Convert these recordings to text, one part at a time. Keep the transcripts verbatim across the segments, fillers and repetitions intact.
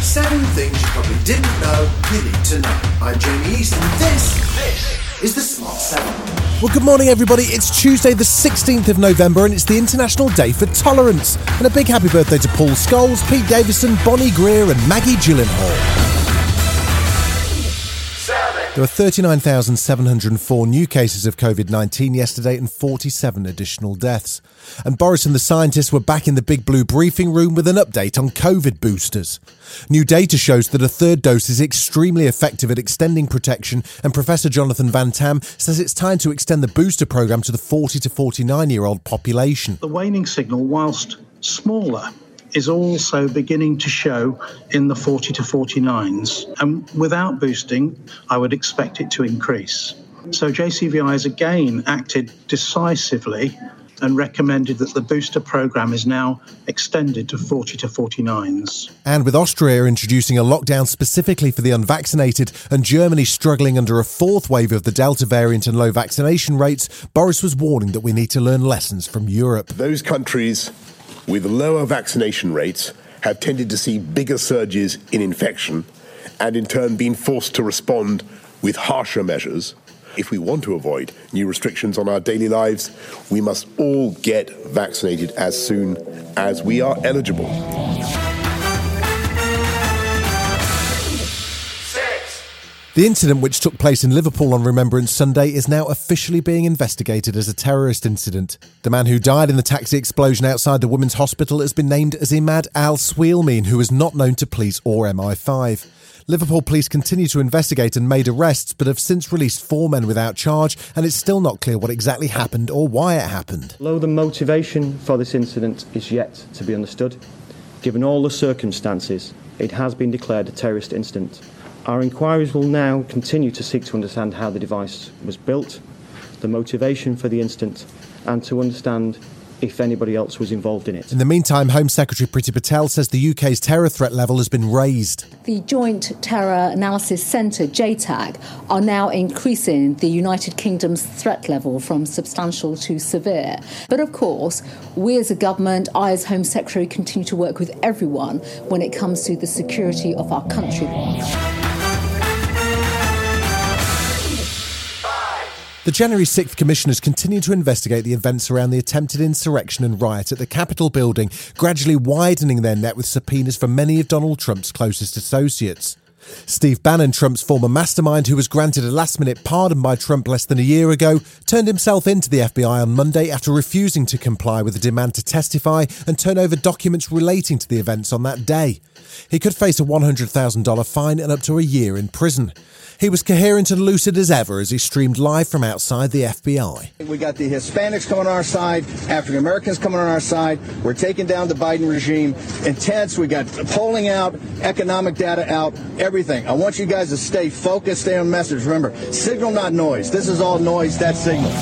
Seven things you probably didn't know you need to know. I'm Jamie East, and this, this is the Smart seven. Well, good morning, everybody. It's Tuesday, the sixteenth of November, and it's the International Day for Tolerance. And a big happy birthday to Paul Scholes, Pete Davidson, Bonnie Greer, and Maggie Gyllenhaal. There were thirty-nine thousand seven hundred four new cases of covid nineteen yesterday and forty-seven additional deaths. And Boris and the scientists were back in the Big Blue briefing room with an update on COVID boosters. New data shows that a third dose is extremely effective at extending protection, and Professor Jonathan Van Tam says it's time to extend the booster programme to the forty to forty-nine-year-old population. The waning signal, whilst smaller, is also beginning to show in the forty to forty-nines. And without boosting, I would expect it to increase. So J C V I has again acted decisively and recommended that the booster programme is now extended to forty to forty-nines. And with Austria introducing a lockdown specifically for the unvaccinated and Germany struggling under a fourth wave of the Delta variant and low vaccination rates, Boris was warning that we need to learn lessons from Europe. Those countries with lower vaccination rates have tended to see bigger surges in infection and in turn been forced to respond with harsher measures. If we want to avoid new restrictions on our daily lives, we must all get vaccinated as soon as we are eligible. The incident, which took place in Liverpool on Remembrance Sunday, is now officially being investigated as a terrorist incident. The man who died in the taxi explosion outside the women's hospital has been named as Imad Al-Swailam, who is not known to police or M I five. Liverpool police continue to investigate and made arrests, but have since released four men without charge, and it's still not clear what exactly happened or why it happened. Although the motivation for this incident is yet to be understood, given all the circumstances, it has been declared a terrorist incident. Our inquiries will now continue to seek to understand how the device was built, the motivation for the incident, and to understand if anybody else was involved in it. In the meantime, Home Secretary Priti Patel says the U K's terror threat level has been raised. The Joint Terror Analysis Centre, J TAC, are now increasing the United Kingdom's threat level from substantial to severe. But of course, we as a government, I as Home Secretary, continue to work with everyone when it comes to the security of our country. The January sixth commissioners continue to investigate the events around the attempted insurrection and riot at the Capitol building, gradually widening their net with subpoenas for many of Donald Trump's closest associates. Steve Bannon, Trump's former mastermind, who was granted a last-minute pardon by Trump less than a year ago, turned himself in to the F B I on Monday after refusing to comply with a demand to testify and turn over documents relating to the events on that day. He could face a one hundred thousand dollars fine and up to a year in prison. He was coherent and lucid as ever as he streamed live from outside the F B I. We got the Hispanics coming on our side, African Americans coming on our side. We're taking down the Biden regime. Intense. We got polling out, economic data out, everything. I want you guys to stay focused, stay on message. Remember, signal, not noise. This is all noise, that's signal.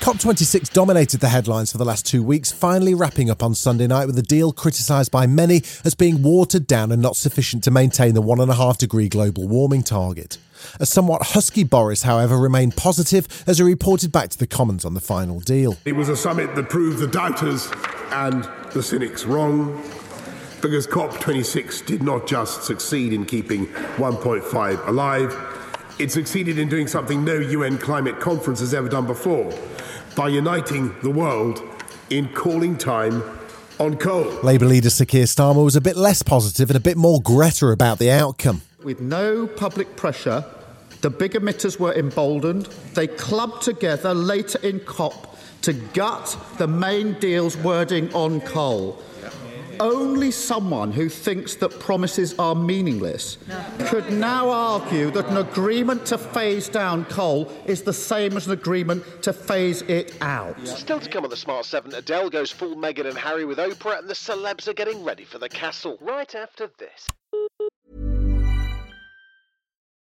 COP twenty-six dominated the headlines for the last two weeks, finally wrapping up on Sunday night with a deal criticised by many as being watered down and not sufficient to maintain the one and a half degree global warming target. A somewhat husky Boris, however, remained positive as he reported back to the Commons on the final deal. It was a summit that proved the doubters and the cynics wrong, because COP twenty-six did not just succeed in keeping one point five alive, it succeeded in doing something no U N climate conference has ever done before, by uniting the world in calling time on coal. Labour leader Sir Keir Starmer was a bit less positive and a bit more Greta about the outcome. With no public pressure, the big emitters were emboldened. They clubbed together later in COP to gut the main deal's wording on coal. Only someone who thinks that promises are meaningless no. could now argue that an agreement to phase down coal is the same as an agreement to phase it out. Still to come on the Smart seven, Adele goes full Meghan and Harry with Oprah, and the celebs are getting ready for the castle right after this.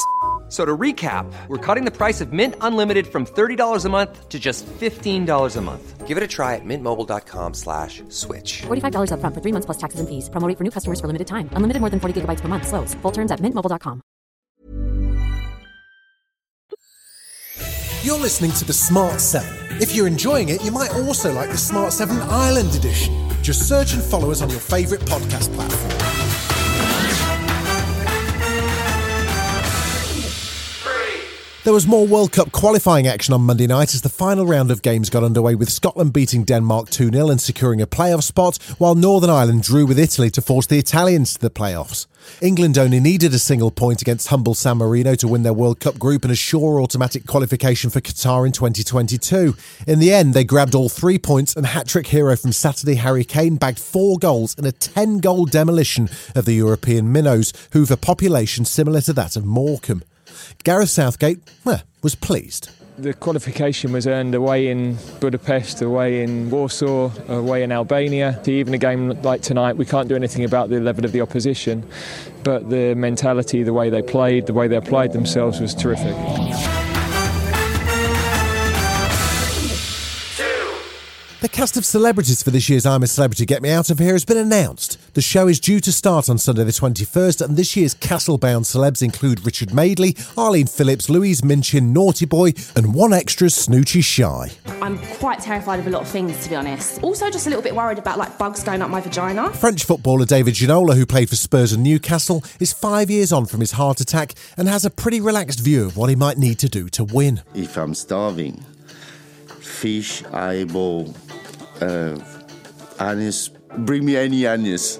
f- So to recap, we're cutting the price of Mint Unlimited from thirty dollars a month to just fifteen dollars a month. Give it a try at mintmobile.com slash switch. forty-five dollars up front for three months plus taxes and fees. Promo rate for new customers for limited time. Unlimited more than forty gigabytes per month. Slows full terms at mint mobile dot com. You're listening to the Smart seven. If you're enjoying it, you might also like the Smart seven Ireland edition. Just search and follow us on your favourite podcast platform. There was more World Cup qualifying action on Monday night as the final round of games got underway, with Scotland beating Denmark two nil and securing a playoff spot, while Northern Ireland drew with Italy to force the Italians to the playoffs. England only needed a single point against humble San Marino to win their World Cup group and assure automatic qualification for Qatar in twenty twenty-two. In the end, they grabbed all three points, and hat-trick hero from Saturday, Harry Kane, bagged four goals in a ten-goal demolition of the European minnows, who have a population similar to that of Morecambe. Gareth Southgate, well, was pleased. The qualification was earned away in Budapest, away in Warsaw, away in Albania. Even a game like tonight, we can't do anything about the level of the opposition, but the mentality, the way they played, the way they applied themselves was terrific. The cast of celebrities for this year's I'm a Celebrity Get Me Out Of Here has been announced. The show is due to start on Sunday the twenty-first, and this year's castle-bound celebs include Richard Madeley, Arlene Phillips, Louise Minchin, Naughty Boy, and one extra, Snoochie Shy. I'm quite terrified of a lot of things, to be honest. Also just a little bit worried about like bugs going up my vagina. French footballer David Ginola, who played for Spurs and Newcastle, is five years on from his heart attack and has a pretty relaxed view of what he might need to do to win. If I'm starving, fish, eyeball, uh, anise. Bring me any anise.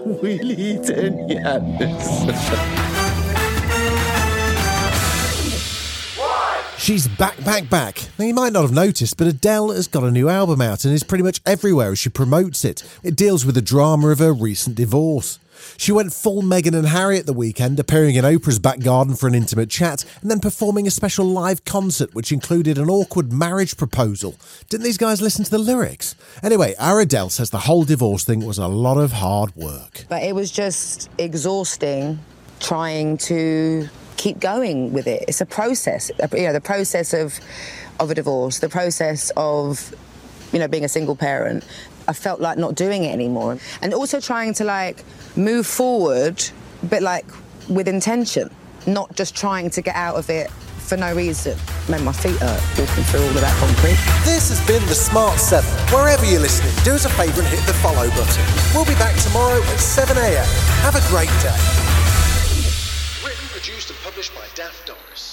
We'll eat any anise. She's back, back, back. Now, you might not have noticed, but Adele has got a new album out and is pretty much everywhere as she promotes it. It deals with the drama of her recent divorce. She went full Meghan and Harry at the weekend, appearing in Oprah's back garden for an intimate chat and then performing a special live concert which included an awkward marriage proposal. Didn't these guys listen to the lyrics? Anyway, our Adele says the whole divorce thing was a lot of hard work. But it was just exhausting trying to keep going with it. It's a process, you know, the process of of a divorce, the process of, you know, being a single parent. I felt like not doing it anymore. And also trying to, like, move forward, but, like, with intention, not just trying to get out of it for no reason. Man, my feet hurt walking through all of that concrete. This has been the Smart seven. Wherever you're listening, do us a favour and hit the follow button. We'll be back tomorrow at seven a.m. Have a great day. Produced and published by Daft Doris.